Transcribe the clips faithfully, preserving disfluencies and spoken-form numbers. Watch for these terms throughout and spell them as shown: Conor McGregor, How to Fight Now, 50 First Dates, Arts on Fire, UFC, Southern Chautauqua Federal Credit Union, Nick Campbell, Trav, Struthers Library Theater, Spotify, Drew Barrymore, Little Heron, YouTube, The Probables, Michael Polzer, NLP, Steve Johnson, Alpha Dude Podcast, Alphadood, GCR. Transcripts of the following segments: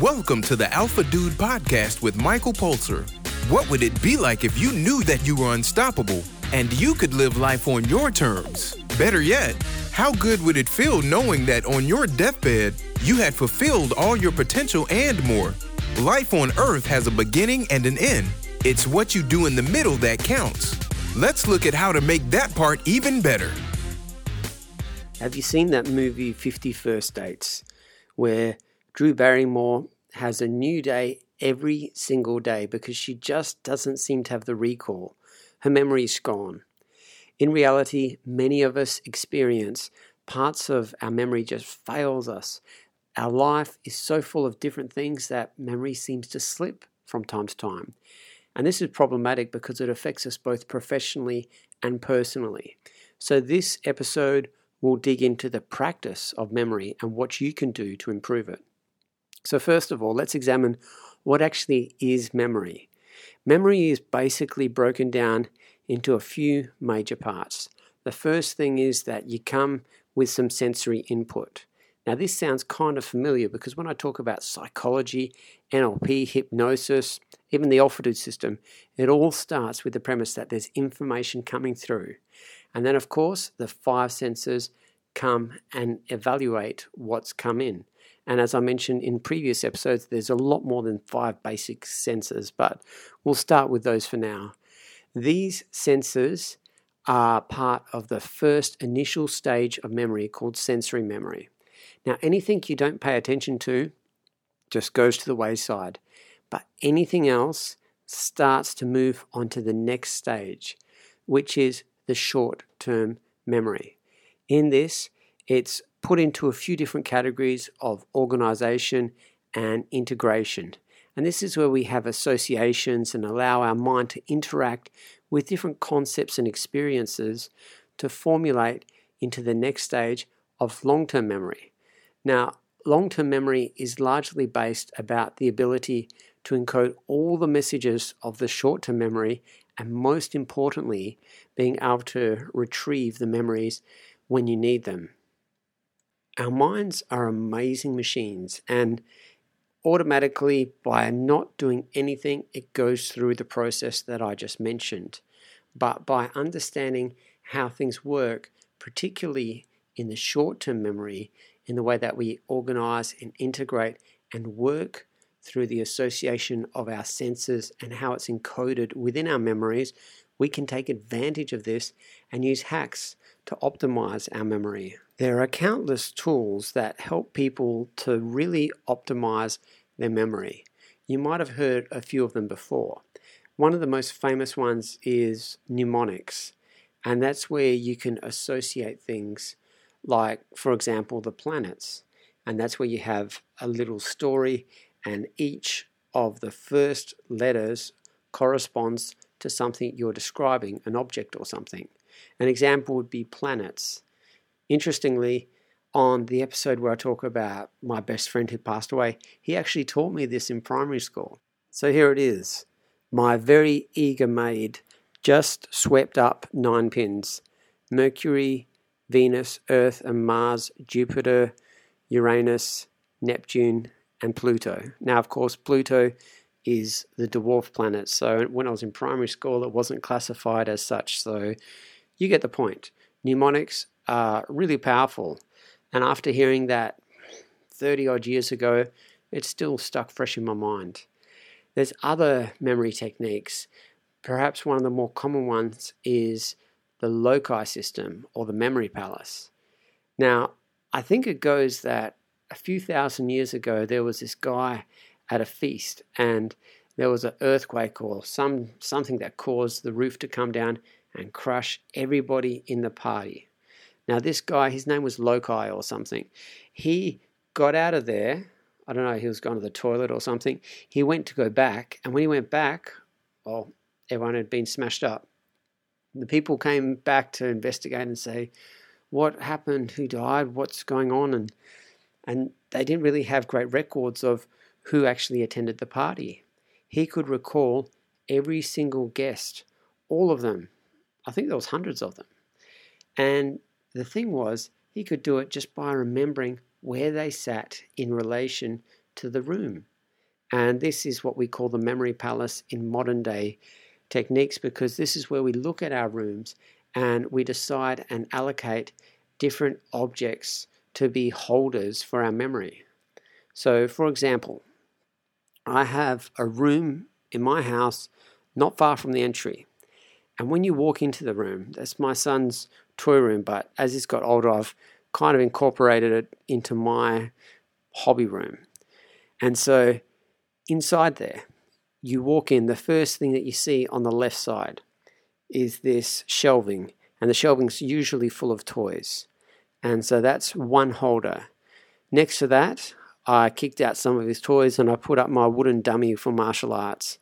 Welcome to the Alpha Dude Podcast with Michael Polzer. What would it be like if you knew that you were unstoppable and you could live life on your terms? Better yet, how good would it feel knowing that on your deathbed, you had fulfilled all your potential and more? Life on Earth has a beginning and an end. It's what you do in the middle that counts. Let's look at how to make that part even better. Have you seen that movie fifty First Dates, where Drew Barrymore has a new day every single day because she just doesn't seem to have the recall? Her memory's gone. In reality, many of us experience parts of our memory just fails us. Our life is so full of different things that memory seems to slip from time to time. And this is problematic because it affects us both professionally and personally. So this episode will dig into the practice of memory and what you can do to improve it. So first of all, let's examine what actually is memory. Memory is basically broken down into a few major parts. The first thing is that you come with some sensory input. Now, this sounds kind of familiar because when I talk about psychology, N L P, hypnosis, even the Alphadood system, it all starts with the premise that there's information coming through. And then, of course, the five senses come and evaluate what's come in. And as I mentioned in previous episodes, there's a lot more than five basic senses, but we'll start with those for now. These senses are part of the first initial stage of memory called sensory memory. Now, anything you don't pay attention to just goes to the wayside, but anything else starts to move onto the next stage, which is the short-term memory. In this, it's put into a few different categories of organization and integration. And this is where we have associations and allow our mind to interact with different concepts and experiences to formulate into the next stage of long-term memory. Now, long-term memory is largely based about the ability to encode all the messages of the short-term memory and, most importantly, being able to retrieve the memories when you need them. Our minds are amazing machines, and automatically, by not doing anything, it goes through the process that I just mentioned. But by understanding how things work, particularly in the short-term memory, in the way that we organize and integrate and work through the association of our senses and how it's encoded within our memories, we can take advantage of this and use hacks to optimize our memory. There are countless tools that help people to really optimize their memory. You might have heard a few of them before. One of the most famous ones is mnemonics, and that's where you can associate things like, for example, the planets. And that's where you have a little story and each of the first letters corresponds to something you're describing, an object or something. An example would be planets. Interestingly, on the episode where I talk about my best friend who passed away, he actually taught me this in primary school. So here it is. My very eager maid just swept up nine pins. Mercury, Venus, Earth and Mars, Jupiter, Uranus, Neptune and Pluto. Now, of course, Pluto is the dwarf planet, so when I was in primary school it wasn't classified as such, so you get the point. Mnemonics are really powerful, and after hearing that thirty odd years ago, it's still stuck fresh in my mind. There's other memory techniques. Perhaps one of the more common ones is the loci system, or the memory palace. Now, I think it goes that a few thousand years ago, there was this guy at a feast, and there was an earthquake or some something that caused the roof to come down and crush everybody in the party. Now, this guy, his name was Loci or something. He got out of there. I don't know, he was going to the toilet or something. He went to go back, and when he went back, well, everyone had been smashed up. The people came back to investigate and say, what happened, who died, what's going on? And and they didn't really have great records of who actually attended the party. He could recall every single guest, all of them. I think there was hundreds of them. And the thing was, he could do it just by remembering where they sat in relation to the room. And this is what we call the memory palace in modern day techniques, because this is where we look at our rooms and we decide and allocate different objects to be holders for our memory. So, for example, I have a room in my house not far from the entry. And when you walk into the room, that's my son's toy room, but as he's got older, I've kind of incorporated it into my hobby room. And so inside there, you walk in, the first thing that you see on the left side is this shelving, and the shelving's usually full of toys. And so that's one holder. Next to that, I kicked out some of his toys and I put up my wooden dummy for martial arts.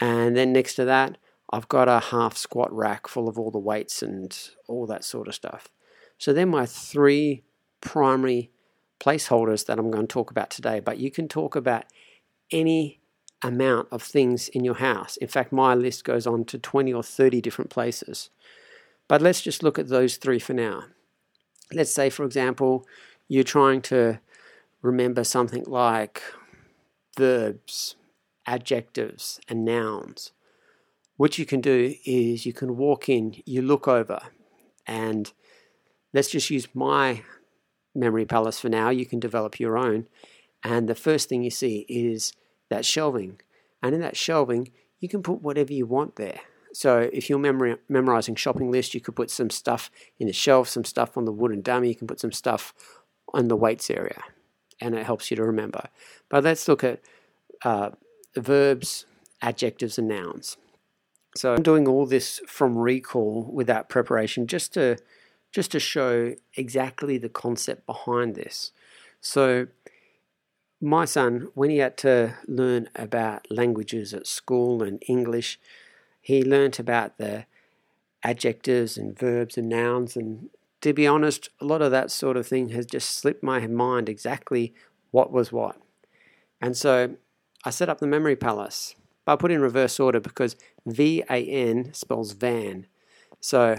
And then next to that, I've got a half squat rack full of all the weights and all that sort of stuff. So they're my three primary placeholders that I'm going to talk about today. But you can talk about any amount of things in your house. In fact, my list goes on to twenty or thirty different places. But let's just look at those three for now. Let's say, for example, you're trying to remember something like verbs, adjectives, and nouns. What you can do is you can walk in, you look over, and let's just use my memory palace for now. You can develop your own. And the first thing you see is that shelving. And in that shelving, you can put whatever you want there. So if you're memori- memorizing shopping lists, you could put some stuff in the shelf, some stuff on the wooden dummy. You can put some stuff on the weights area, and it helps you to remember. But let's look at uh, verbs, adjectives, and nouns. So I'm doing all this from recall without preparation, just to just to show exactly the concept behind this. So my son, when he had to learn about languages at school and English, he learnt about the adjectives and verbs and nouns. And to be honest, a lot of that sort of thing has just slipped my mind exactly what was what. And so I set up the memory palace. I put in reverse order because V A N spells van. So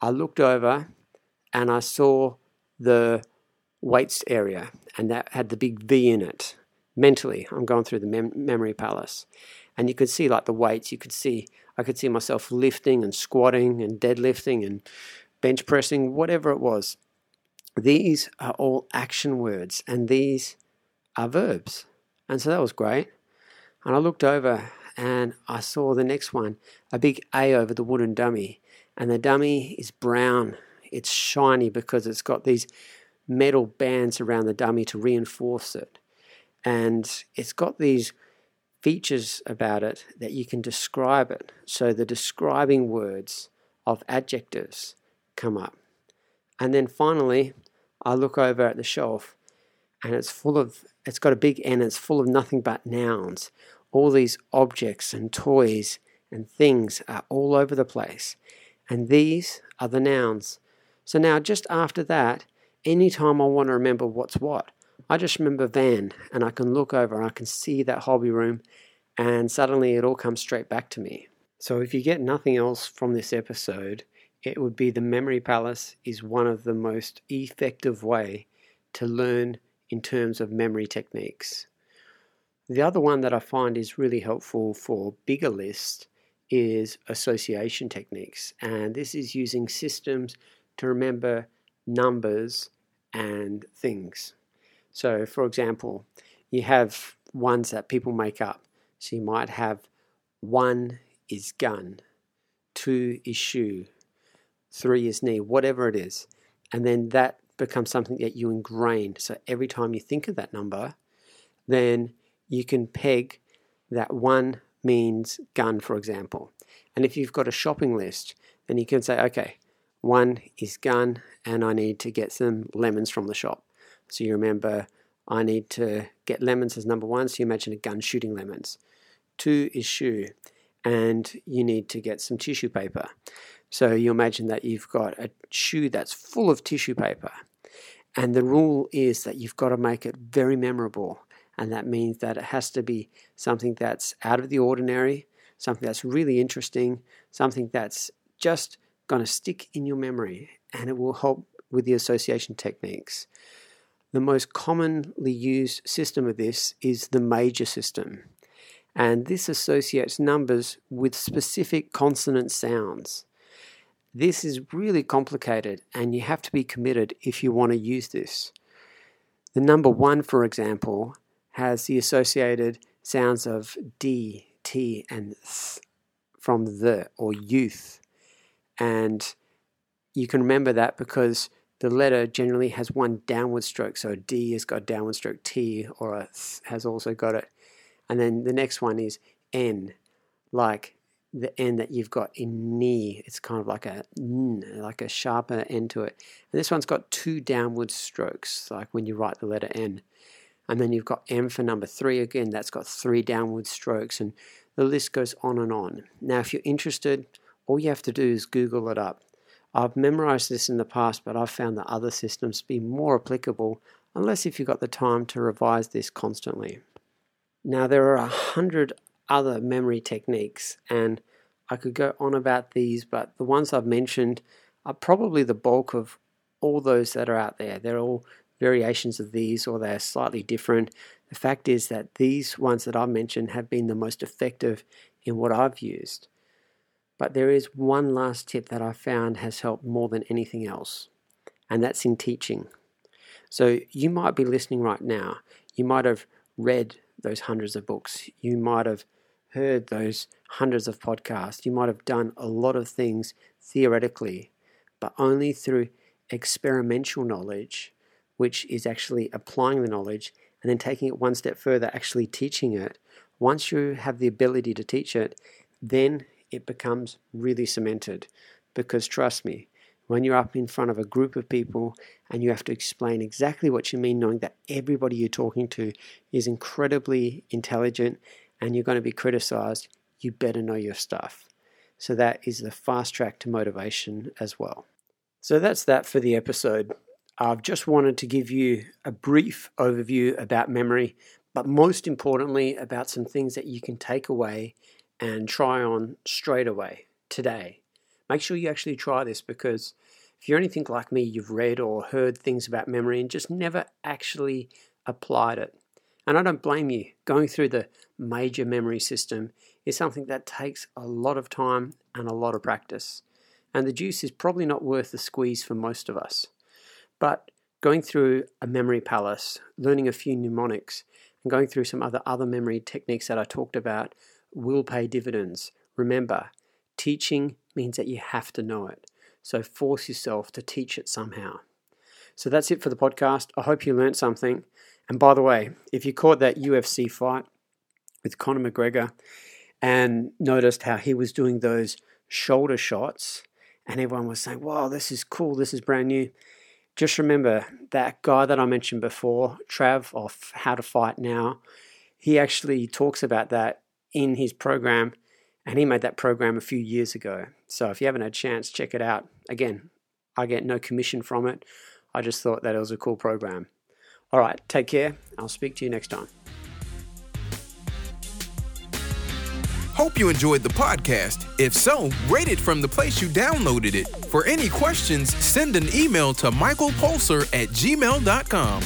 I looked over and I saw the weights area, and that had the big V in it. Mentally, I'm going through the mem- memory palace. And you could see like the weights. You could see, I could see myself lifting and squatting and deadlifting and bench pressing, whatever it was. These are all action words and these are verbs. And so that was great. And I looked over and I saw the next one, a big A over the wooden dummy. And the dummy is brown. It's shiny because it's got these metal bands around the dummy to reinforce it. And it's got these features about it that you can describe it. So the describing words of adjectives come up. And then finally, I look over at the shelf and it's full of, it's got a big N, it's full of nothing but nouns. All these objects and toys and things are all over the place. And these are the nouns. So now just after that, anytime I want to remember what's what, I just remember van and I can look over and I can see that hobby room and suddenly it all comes straight back to me. So if you get nothing else from this episode, it would be the memory palace is one of the most effective way to learn in terms of memory techniques. The other one that I find is really helpful for bigger lists is association techniques. And this is using systems to remember numbers and things. So, for example, you have ones that people make up. So you might have one is gun, two is shoe, three is knee, whatever it is. And then that becomes something that you ingrained. So every time you think of that number, then you can peg that one means gun, for example. And if you've got a shopping list, then you can say, okay, one is gun and I need to get some lemons from the shop. So you remember I need to get lemons as number one. So you imagine a gun shooting lemons. Two is shoe and you need to get some tissue paper. So you imagine that you've got a shoe that's full of tissue paper. And the rule is that you've got to make it very memorable. And that means that it has to be something that's out of the ordinary, something that's really interesting, something that's just going to stick in your memory, and it will help with the association techniques. The most commonly used system of this is the major system, and this associates numbers with specific consonant sounds. This is really complicated, and you have to be committed if you want to use this. The number one, for example, has the associated sounds of D, T, and S from the, or youth. And you can remember that because the letter generally has one downward stroke. So D has got a downward stroke, T or a S has also got it. And then the next one is N, like the N that you've got in knee. It's kind of like a N, like a sharper N to it. And this one's got two downward strokes, like when you write the letter N. And then you've got M for number three again. That's got three downward strokes. And the list goes on and on. Now, if you're interested, all you have to do is Google it up. I've memorized this in the past, but I've found the other systems to be more applicable, unless if you've got the time to revise this constantly. Now, there are a hundred other memory techniques, and I could go on about these, but the ones I've mentioned are probably the bulk of all those that are out there. They're all variations of these, or they're slightly different. The fact is that these ones that I've mentioned have been the most effective in what I've used. But there is one last tip that I found has helped more than anything else, and that's in teaching. So you might be listening right now. You might have read those hundreds of books. You might have heard those hundreds of podcasts. You might have done a lot of things theoretically, but only through experimental knowledge, which is actually applying the knowledge and then taking it one step further, actually teaching it. Once you have the ability to teach it, then it becomes really cemented. Because trust me, when you're up in front of a group of people and you have to explain exactly what you mean, knowing that everybody you're talking to is incredibly intelligent and you're going to be criticized, you better know your stuff. So that is the fast track to motivation as well. So that's that for the episode. I've just wanted to give you a brief overview about memory, but most importantly about some things that you can take away and try on straight away today. Make sure you actually try this, because if you're anything like me, you've read or heard things about memory and just never actually applied it. And I don't blame you. Going through the major memory system is something that takes a lot of time and a lot of practice. And the juice is probably not worth the squeeze for most of us. But going through a memory palace, learning a few mnemonics, and going through some other, other memory techniques that I talked about will pay dividends. Remember, teaching means that you have to know it. So force yourself to teach it somehow. So that's it for the podcast. I hope you learned something. And by the way, if you caught that U F C fight with Conor McGregor and noticed how he was doing those shoulder shots and everyone was saying, wow, this is cool, this is brand new. Just remember that guy that I mentioned before, Trav of How to Fight Now, he actually talks about that in his program, and he made that program a few years ago. So if you haven't had a chance, check it out. Again, I get no commission from it. I just thought that it was a cool program. All right, take care. I'll speak to you next time. Hope you enjoyed the podcast. If so, rate it from the place you downloaded it. For any questions, send an email to michael polzer at gmail dot com.